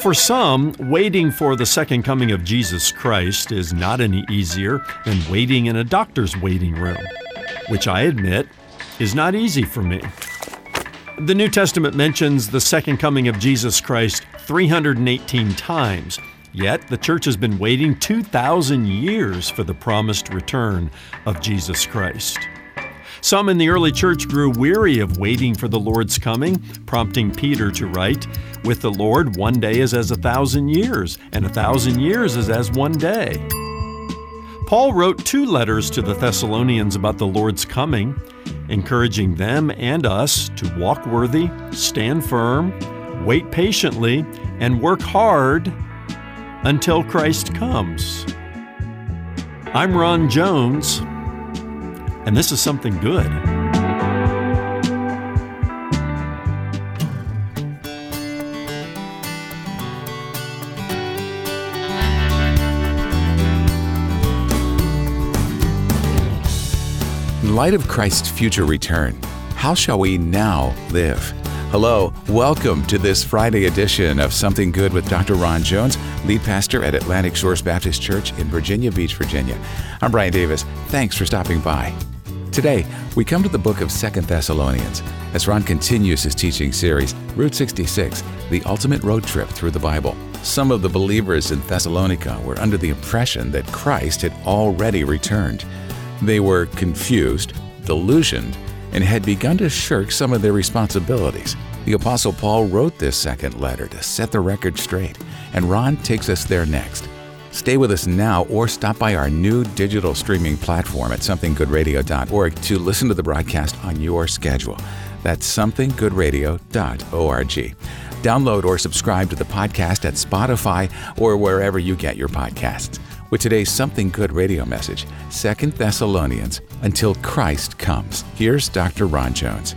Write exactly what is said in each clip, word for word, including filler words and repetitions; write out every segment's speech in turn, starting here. For some, waiting for the second coming of Jesus Christ is not any easier than waiting in a doctor's waiting room, which I admit is not easy for me. The New Testament mentions the second coming of Jesus Christ three hundred eighteen times, yet the church has been waiting two thousand years for the promised return of Jesus Christ. Some in the early church grew weary of waiting for the Lord's coming, prompting Peter to write, "With the Lord, one day is as a thousand years, and a thousand years is as one day." Paul wrote two letters to the Thessalonians about the Lord's coming, encouraging them and us to walk worthy, stand firm, wait patiently, and work hard until Christ comes. I'm Ron Jones, and this is something good. In light of Christ's future return, how shall we now live? Hello, welcome to this Friday edition of Something Good with Doctor Ron Jones, lead pastor at Atlantic Shores Baptist Church in Virginia Beach, Virginia. I'm Brian Davis. Thanks for stopping by. Today, we come to the book of Second Thessalonians as Ron continues his teaching series, Route sixty-six, the ultimate road trip through the Bible. Some of the believers in Thessalonica were under the impression that Christ had already returned. They were confused, delusioned, and had begun to shirk some of their responsibilities. The Apostle Paul wrote this second letter to set the record straight, and Ron takes us there next. Stay with us now or stop by our new digital streaming platform at something good radio dot org to listen to the broadcast on your schedule. That's something good radio dot org. Download or subscribe to the podcast at Spotify or wherever you get your podcasts. With today's Something Good radio message, Second Thessalonians, Until Christ Comes. Here's Doctor Ron Jones.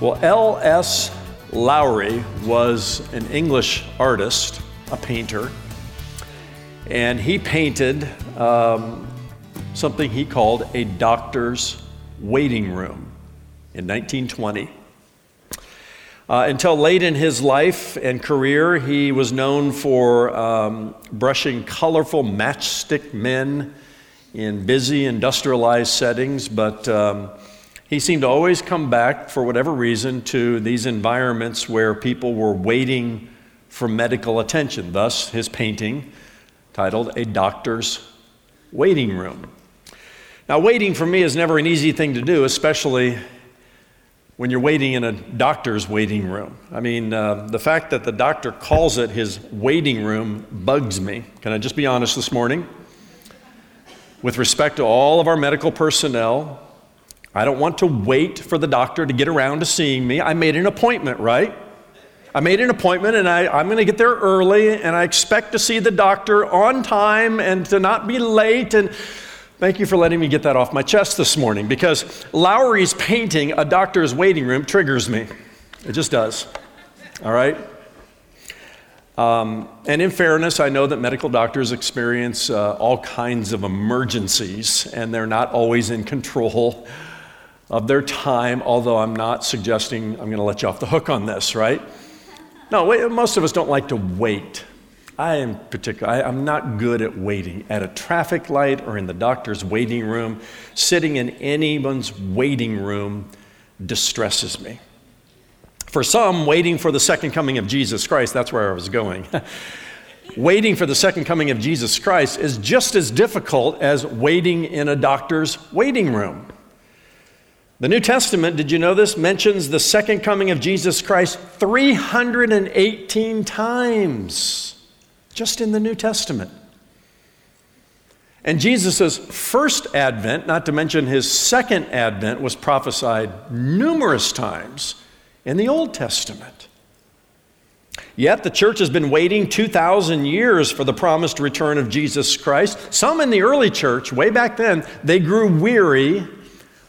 Well, L S Lowry was an English artist, a painter, and he painted um, something he called a doctor's waiting room in nineteen twenty. Uh, until late in his life and career, he was known for um, brushing colorful matchstick men in busy industrialized settings, but um, he seemed to always come back, for whatever reason, to these environments where people were waiting for medical attention, thus his painting titled A Doctor's Waiting Room. Now, waiting for me is never an easy thing to do, especially when you're waiting in a doctor's waiting room. I mean, uh, the fact that the doctor calls it his waiting room bugs me. Can I just be honest this morning? With respect to all of our medical personnel, I don't want to wait for the doctor to get around to seeing me. I made an appointment, right? I made an appointment and I, I'm gonna get there early and I expect to see the doctor on time and to not be late. And thank you for letting me get that off my chest this morning, because Lowry's painting, A Doctor's Waiting Room, triggers me. It just does, all right? Um, and in fairness, I know that medical doctors experience uh, all kinds of emergencies, and they're not always in control of their time, although I'm not suggesting I'm gonna let you off the hook on this, right? No, wait, most of us don't like to wait. I am particular. I, I'm not good at waiting at a traffic light or in the doctor's waiting room. Sitting in anyone's waiting room distresses me. For some, waiting for the second coming of Jesus Christ, that's where I was going. Waiting for the second coming of Jesus Christ is just as difficult as waiting in a doctor's waiting room. The New Testament, did you know this, mentions the second coming of Jesus Christ three hundred eighteen times. Just in the New Testament. And Jesus' first advent, not to mention his second advent, was prophesied numerous times in the Old Testament. Yet the church has been waiting two thousand years for the promised return of Jesus Christ. Some in the early church, way back then, they grew weary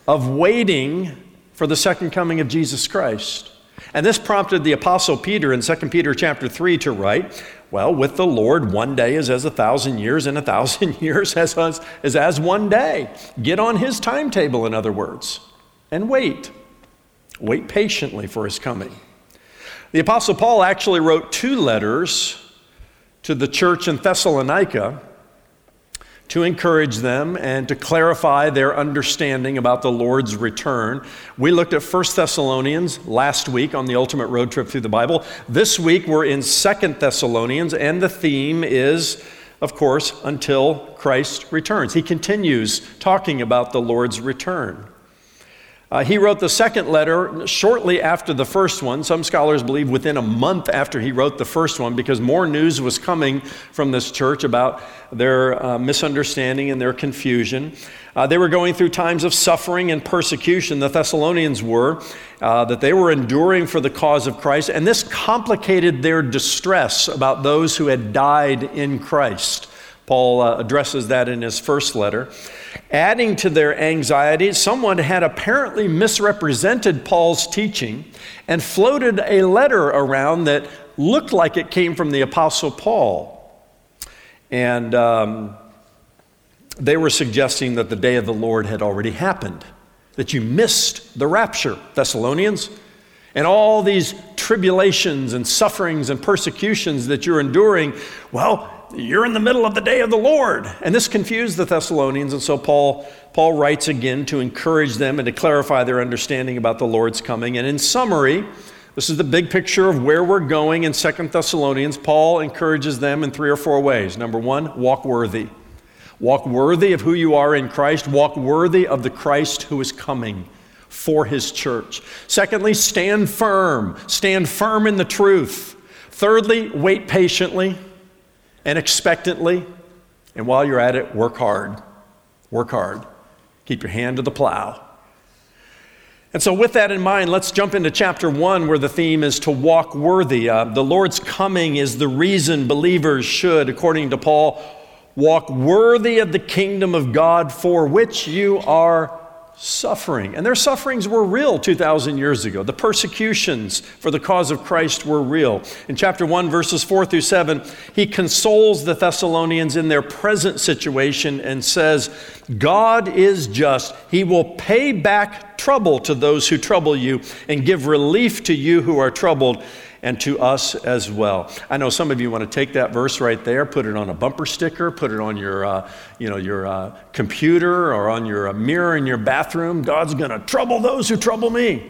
of waiting for the second coming of Jesus Christ. And this prompted the Apostle Peter in Second Peter chapter three to write, well, with the Lord, one day is as a thousand years, and a thousand years is as, is as one day. Get on his timetable, in other words, and wait. Wait patiently for his coming. The Apostle Paul actually wrote two letters to the church in Thessalonica to encourage them and to clarify their understanding about the Lord's return. We looked at First Thessalonians last week on the ultimate road trip through the Bible. This week we're in Second Thessalonians, and the theme is, of course, until Christ returns. He continues talking about the Lord's return. Uh, he wrote the second letter shortly after the first one. Some scholars believe within a month after he wrote the first one, because more news was coming from this church about their uh, misunderstanding and their confusion. Uh, they were going through times of suffering and persecution, the Thessalonians were, uh, that they were enduring for the cause of Christ. And this complicated their distress about those who had died in Christ. Paul uh, addresses that in his first letter. Adding to their anxiety, someone had apparently misrepresented Paul's teaching and floated a letter around that looked like it came from the Apostle Paul. And um, they were suggesting that the day of the Lord had already happened, that you missed the rapture, Thessalonians, and all these tribulations and sufferings and persecutions that you're enduring, well, you're in the middle of the day of the Lord. And this confused the Thessalonians, and so Paul Paul writes again to encourage them and to clarify their understanding about the Lord's coming. And in summary, this is the big picture of where we're going in Second Thessalonians. Paul encourages them in three or four ways. Number one, walk worthy. Walk worthy of who you are in Christ. Walk worthy of the Christ who is coming for his church. Secondly, stand firm. Stand firm in the truth. Thirdly, wait patiently and expectantly, and while you're at it, work hard. Work hard. Keep your hand to the plow. And so with that in mind, let's jump into chapter one, where the theme is to walk worthy. Uh, the Lord's coming is the reason believers should, according to Paul, walk worthy of the kingdom of God for which you are suffering. And their sufferings were real two thousand years ago. The persecutions for the cause of Christ were real. In chapter one, verses four through seven, he consoles the Thessalonians in their present situation and says, God is just. He will pay back trouble to those who trouble you and give relief to you who are troubled, and to us as well. I know some of you want to take that verse right there, put it on a bumper sticker, put it on your, uh, you know, your uh, computer or on your uh, mirror in your bathroom. God's going to trouble those who trouble me.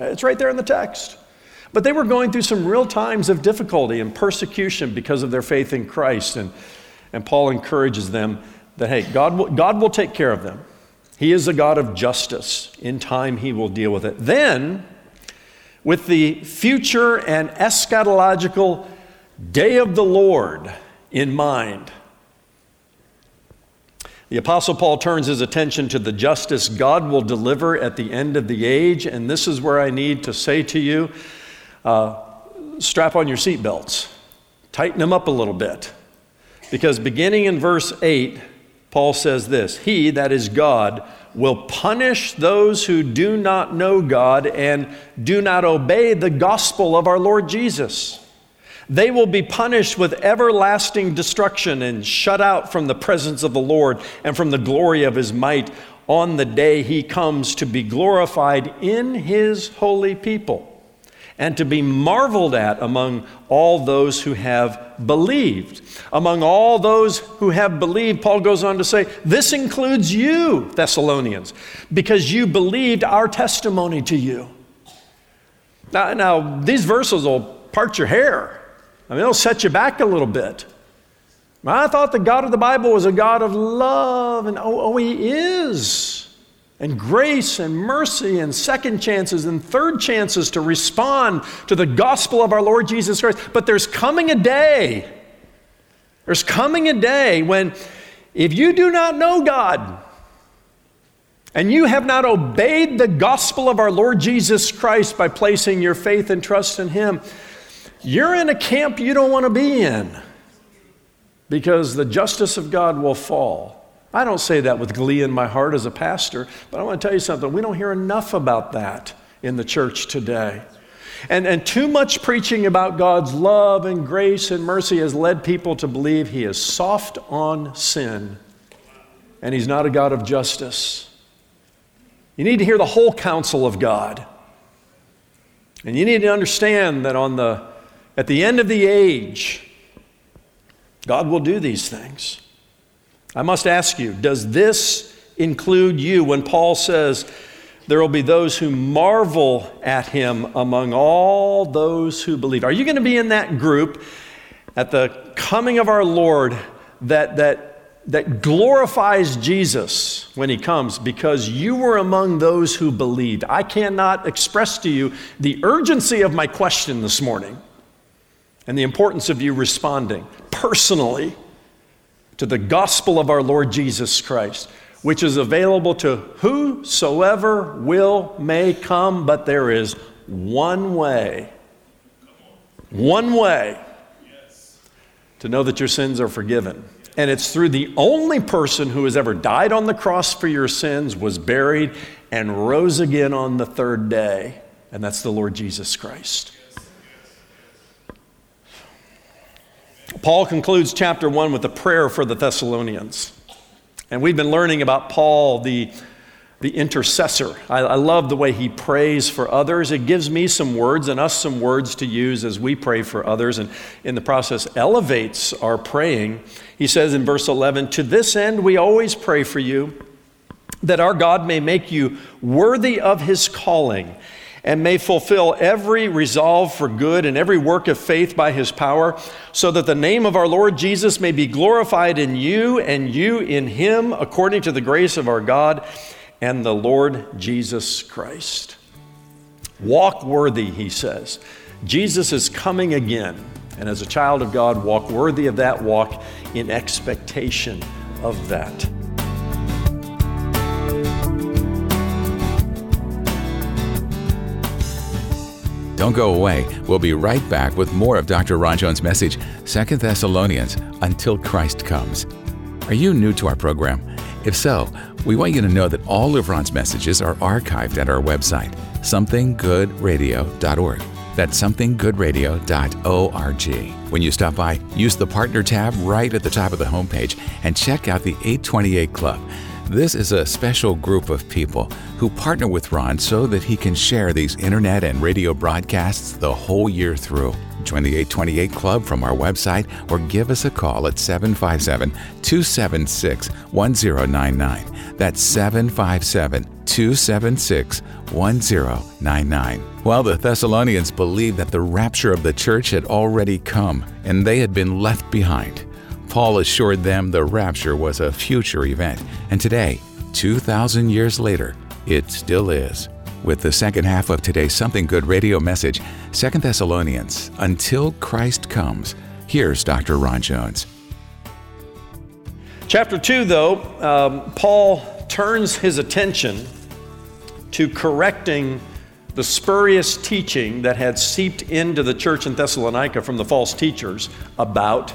It's right there in the text. But they were going through some real times of difficulty and persecution because of their faith in Christ, and and Paul encourages them that, hey, God will, God will take care of them. He is a God of justice. In time, he will deal with it. Then, with the future and eschatological day of the Lord in mind, the Apostle Paul turns his attention to the justice God will deliver at the end of the age. And this is where I need to say to you, uh, strap on your seatbelts, tighten them up a little bit. Because beginning in verse eight, Paul says this, he, that is God, will punish those who do not know God and do not obey the gospel of our Lord Jesus. They will be punished with everlasting destruction and shut out from the presence of the Lord and from the glory of his might on the day he comes to be glorified in his holy people and to be marveled at among all those who have believed. Among all those who have believed, Paul goes on to say, this includes you, Thessalonians, because you believed our testimony to you. Now, now these verses will part your hair. I mean, it'll set you back a little bit. I thought the God of the Bible was a God of love, and oh, oh he is. And grace and mercy and second chances and third chances to respond to the gospel of our Lord Jesus Christ. But there's coming a day, there's coming a day when if you do not know God and you have not obeyed the gospel of our Lord Jesus Christ by placing your faith and trust in him, you're in a camp you don't want to be in, because the justice of God will fall. I don't say that with glee in my heart as a pastor, but I want to tell you something. We don't hear enough about that in the church today. And, and too much preaching about God's love and grace and mercy has led people to believe he is soft on sin and he's not a God of justice. You need to hear the whole counsel of God. And you need to understand that on the at the end of the age, God will do these things. I must ask you, does this include you when Paul says there will be those who marvel at him among all those who believe? Are you going to be in that group at the coming of our Lord that that that glorifies Jesus when he comes because you were among those who believed? I cannot express to you the urgency of my question this morning and the importance of you responding personally to the gospel of our Lord Jesus Christ, which is available to whosoever will may come, but there is one way, one way to know that your sins are forgiven. And it's through the only person who has ever died on the cross for your sins, was buried, and rose again on the third day. And that's the Lord Jesus Christ. Paul concludes chapter one with a prayer for the Thessalonians. And we've been learning about Paul, the, the intercessor. I, I love the way he prays for others. It gives me some words and us some words to use as we pray for others, and in the process elevates our praying. He says in verse eleven, "To this end we always pray for you, that our God may make you worthy of his calling, and may fulfill every resolve for good and every work of faith by his power, so that the name of our Lord Jesus may be glorified in you and you in him, according to the grace of our God and the Lord Jesus Christ." Walk worthy, he says. Jesus is coming again. And as a child of God, walk worthy of that, walk in expectation of that. Don't go away. We'll be right back with more of Doctor Ron Jones' message, Second Thessalonians, Until Christ Comes. Are you new to our program? If so, we want you to know that all of Ron's messages are archived at our website, something good radio dot org. That's something good radio dot org. When you stop by, use the Partner tab right at the top of the homepage and check out the eight twenty-eight Club. This is a special group of people who partner with Ron so that he can share these internet and radio broadcasts the whole year through. Join the eight twenty-eight Club from our website or give us a call at seven five seven, two seven six, one zero nine nine. That's seven five seven, two seven six, one zero nine nine. Well, the Thessalonians believed that the rapture of the church had already come and they had been left behind. Paul assured them the rapture was a future event, and today, two thousand years later, it still is. With the second half of today's Something Good radio message, Second Thessalonians, Until Christ Comes, here's Doctor Ron Jones. Chapter two, though, um, Paul turns his attention to correcting the spurious teaching that had seeped into the church in Thessalonica from the false teachers about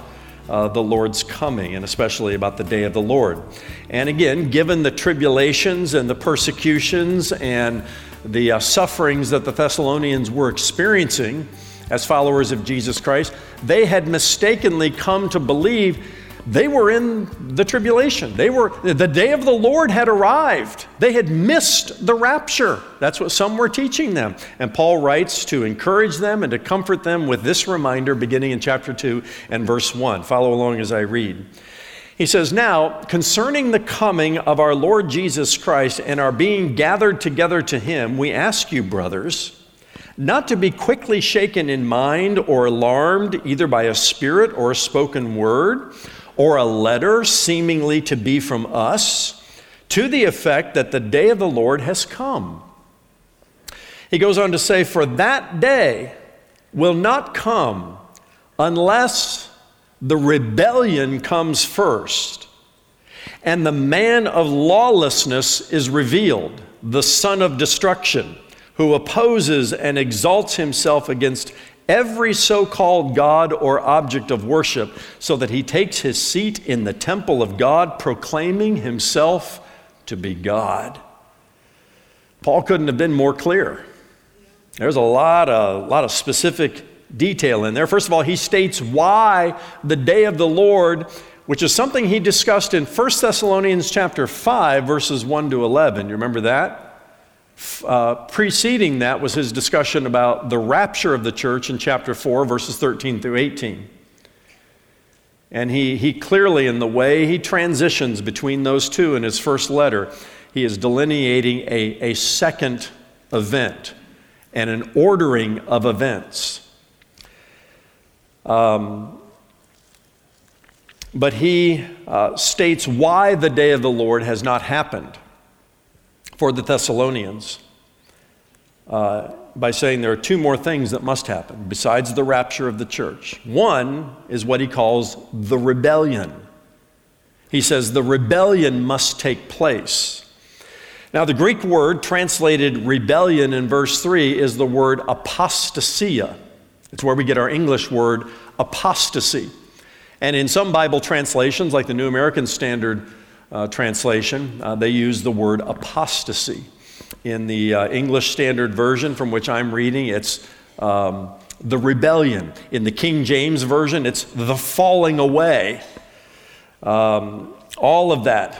uh, the Lord's coming, and especially about the day of the Lord. And again, given the tribulations and the persecutions and the uh, sufferings that the Thessalonians were experiencing as followers of Jesus Christ, they had mistakenly come to believe they were in the tribulation. They were, the day of the Lord had arrived. They had missed the rapture. That's what some were teaching them. And Paul writes to encourage them and to comfort them with this reminder beginning in chapter two and verse one. Follow along as I read. He says, "Now, concerning the coming of our Lord Jesus Christ and our being gathered together to him, we ask you, brothers, not to be quickly shaken in mind or alarmed either by a spirit or a spoken word or a letter seemingly to be from us, to the effect that the day of the Lord has come." He goes on to say, "For that day will not come unless the rebellion comes first, and the man of lawlessness is revealed, the son of destruction, who opposes and exalts himself against every so-called God or object of worship, so that he takes his seat in the temple of God, proclaiming himself to be God." Paul couldn't have been more clear. There's a lot of, lot of specific detail in there. First of all, he states why the day of the Lord, which is something he discussed in First Thessalonians chapter five, verses one to eleven. You remember that? Uh, preceding that was his discussion about the rapture of the church in chapter four, verses thirteen through eighteen. And he, he clearly, in the way he transitions between those two in his first letter, he is delineating a, a second event and an ordering of events. Um, but he uh, states why the day of the Lord has not happened for the Thessalonians uh, by saying there are two more things that must happen besides the rapture of the church. One is what he calls the rebellion. He says the rebellion must take place. Now the Greek word translated rebellion in verse three is the word apostasia. It's where we get our English word apostasy. And in some Bible translations, like the New American Standard Uh, translation, uh, they use the word apostasy. In the uh, English Standard Version from which I'm reading, it's um, the rebellion. In the King James Version, it's the falling away. Um, all of that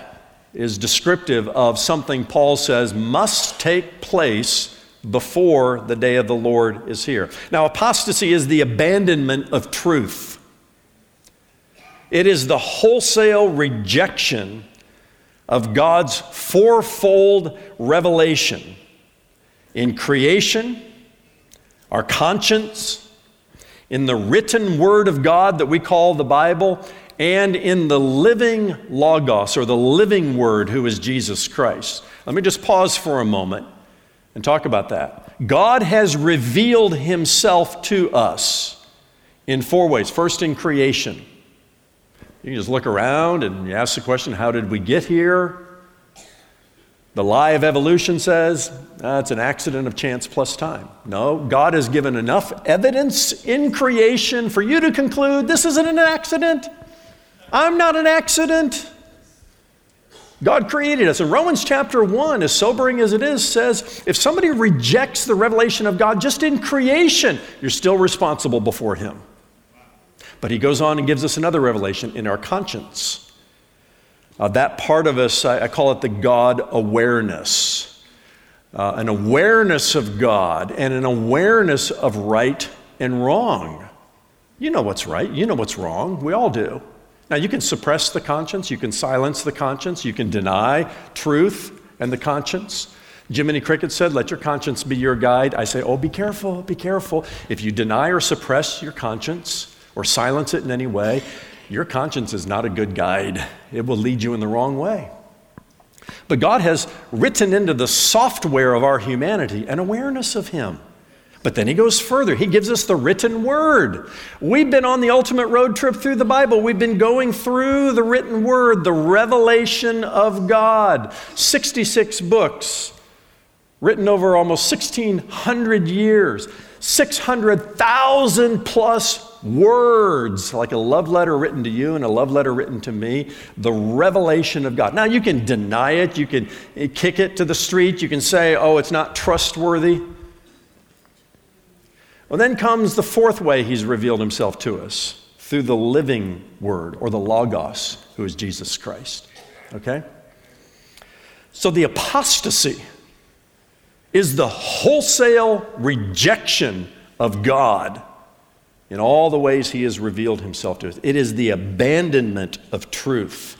is descriptive of something Paul says must take place before the day of the Lord is here. Now, apostasy is the abandonment of truth. It is the wholesale rejection of God's fourfold revelation in creation, our conscience, in the written word of God that we call the Bible, and in the living Logos, or the living word, who is Jesus Christ. Let me just pause for a moment and talk about that. God has revealed himself to us in four ways. First, in creation. You can just look around and you ask the question, how did we get here? The lie of evolution says, ah, it's an accident of chance plus time. No, God has given enough evidence in creation for you to conclude this isn't an accident. I'm not an accident. God created us. And Romans chapter one, as sobering as it is, says if somebody rejects the revelation of God just in creation, you're still responsible before him. But he goes on and gives us another revelation in our conscience. Uh, that part of us, I, I call it the God awareness. Uh, an awareness of God and an awareness of right and wrong. You know what's right. You know what's wrong. We all do. Now, you can suppress the conscience. You can silence the conscience. You can deny truth and the conscience. Jiminy Cricket said, let your conscience be your guide. I say, oh, be careful, be careful. If you deny or suppress your conscience, or silence it in any way, your conscience is not a good guide. It will lead you in the wrong way. But God has written into the software of our humanity an awareness of him. But then he goes further. He gives us the written word. We've been on the ultimate road trip through the Bible. We've been going through the written word, the revelation of God. sixty-six books written over almost sixteen hundred years, six hundred thousand plus words, like a love letter written to you and a love letter written to me, the revelation of God. Now, you can deny it. You can kick it to the street. You can say, oh, it's not trustworthy. Well, then comes the fourth way he's revealed himself to us, through the living word, or the Logos, who is Jesus Christ. Okay? So the apostasy is the wholesale rejection of God in all the ways he has revealed himself to us. It is the abandonment of truth.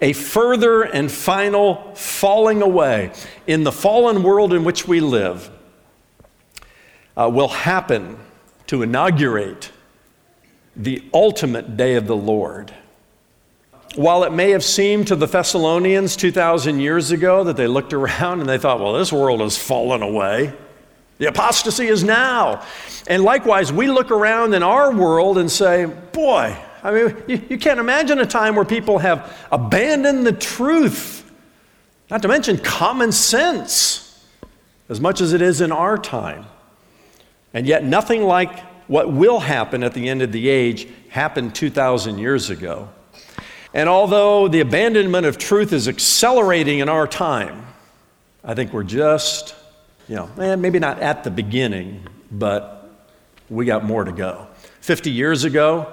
A further and final falling away in the fallen world in which we live uh, will happen to inaugurate the ultimate day of the Lord. While it may have seemed to the Thessalonians two thousand years ago that they looked around and they thought, well, this world has fallen away. The apostasy is now. And likewise, we look around in our world and say, boy, I mean, you, you can't imagine a time where people have abandoned the truth, not to mention common sense, as much as it is in our time. And yet nothing like what will happen at the end of the age happened two thousand years ago. And although the abandonment of truth is accelerating in our time, I think we're just... You know, and maybe not at the beginning, but we got more to go. fifty years ago,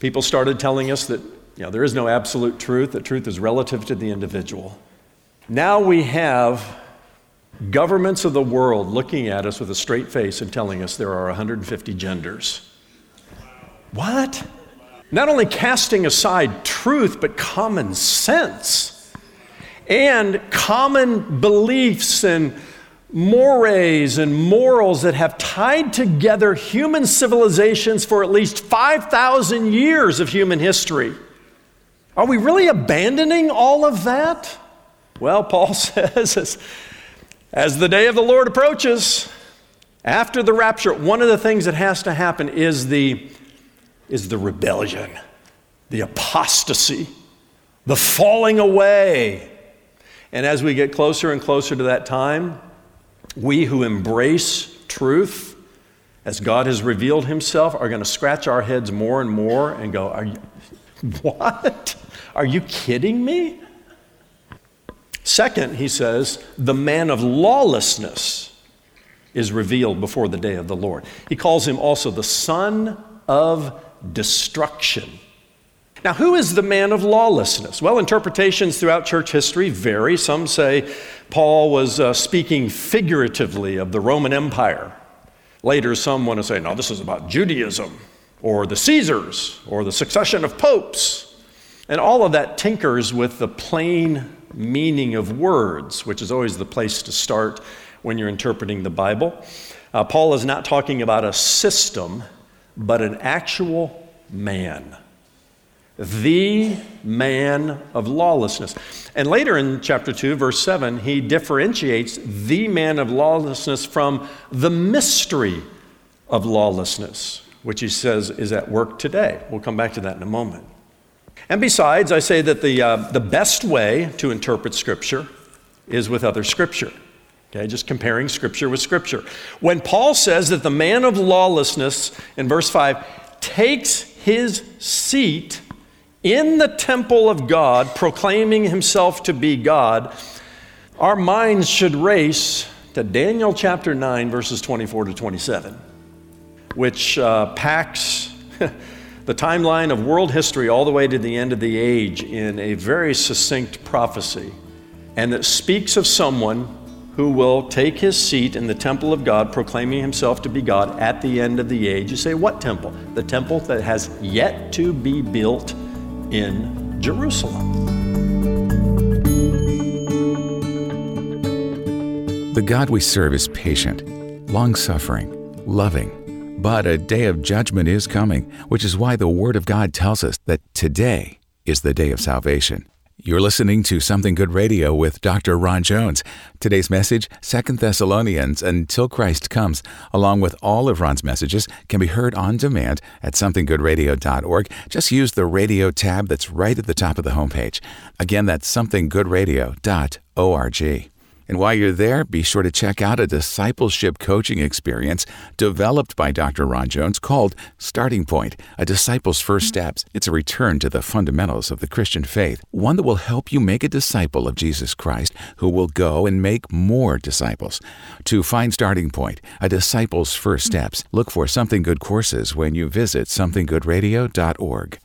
people started telling us that, you know, there is no absolute truth, that truth is relative to the individual. Now we have governments of the world looking at us with a straight face and telling us there are one hundred fifty genders. What? Not only casting aside truth, but common sense and common beliefs and mores and morals that have tied together human civilizations for at least five thousand years of human history. Are we really abandoning all of that? Well, Paul says, as, as the day of the Lord approaches, after the rapture, one of the things that has to happen is the, is the rebellion, the apostasy, the falling away. And as we get closer and closer to that time, we who embrace truth as God has revealed himself are going to scratch our heads more and more and go, are you, what? Are you kidding me? Second, he says, the man of lawlessness is revealed before the day of the Lord. He calls him also the son of destruction. Now, who is the man of lawlessness? Well, interpretations throughout church history vary. Some say Paul was uh, speaking figuratively of the Roman Empire. Later, some want to say, no, this is about Judaism or the Caesars or the succession of popes. And all of that tinkers with the plain meaning of words, which is always the place to start when you're interpreting the Bible. Uh, Paul is not talking about a system, but an actual man. The man of lawlessness. And later in chapter two, verse seven, he differentiates the man of lawlessness from the mystery of lawlessness, which he says is at work today. We'll come back to that in a moment. And besides, I say that the uh, the best way to interpret Scripture is with other Scripture. Okay, just comparing Scripture with Scripture. When Paul says that the man of lawlessness, in verse five, takes his seat in the temple of God, proclaiming himself to be God, our minds should race to Daniel chapter nine, verses twenty-four to twenty-seven, which uh, packs the timeline of world history all the way to the end of the age in a very succinct prophecy, and that speaks of someone who will take his seat in the temple of God, proclaiming himself to be God at the end of the age. You say, what temple? The temple that has yet to be built in Jerusalem. The God we serve is patient, long-suffering, loving, but a day of judgment is coming, which is why the Word of God tells us that today is the day of salvation. You're listening to Something Good Radio with Doctor Ron Jones. Today's message, Second Thessalonians, Until Christ Comes, along with all of Ron's messages, can be heard on demand at something good radio dot org. Just use the radio tab that's right at the top of the homepage. Again, that's something good radio dot org. And while you're there, be sure to check out a discipleship coaching experience developed by Doctor Ron Jones called Starting Point, A Disciple's First Steps. It's a return to the fundamentals of the Christian faith, one that will help you make a disciple of Jesus Christ who will go and make more disciples. To find Starting Point, A Disciple's First Steps, look for Something Good courses when you visit something good radio dot org.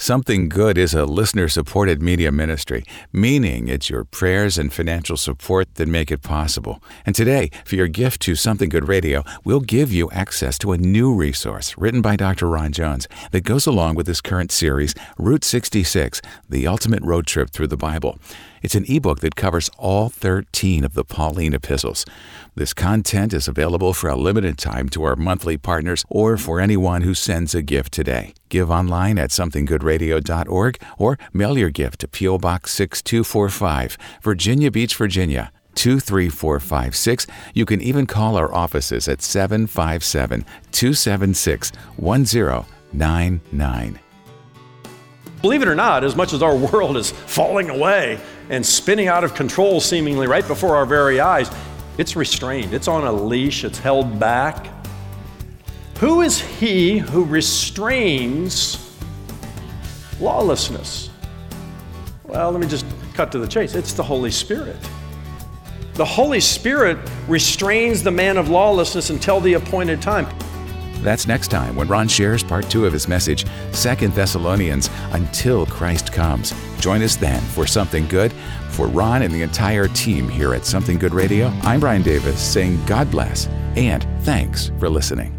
Something Good is a listener-supported media ministry, meaning it's your prayers and financial support that make it possible. And today, for your gift to Something Good Radio, we'll give you access to a new resource written by Doctor Ron Jones that goes along with this current series, Route sixty-six, The Ultimate Road Trip Through the Bible. It's an ebook that covers all thirteen of the Pauline Epistles. This content is available for a limited time to our monthly partners or for anyone who sends a gift today. Give online at something good radio dot org or mail your gift to P O. Box six two four five, Virginia Beach, Virginia two three four five six. You can even call our offices at seven five seven, two seven six, one zero nine nine. Believe it or not, as much as our world is falling away and spinning out of control seemingly right before our very eyes, it's restrained. It's on a leash. It's held back. Who is he who restrains lawlessness? Well, let me just cut to the chase. It's the Holy Spirit. The Holy Spirit restrains the man of lawlessness until the appointed time. That's next time when Ron shares part two of his message, Second Thessalonians, Until Christ Comes. Join us then for Something Good. For Ron and the entire team here at Something Good Radio, I'm Brian Davis saying God bless and thanks for listening.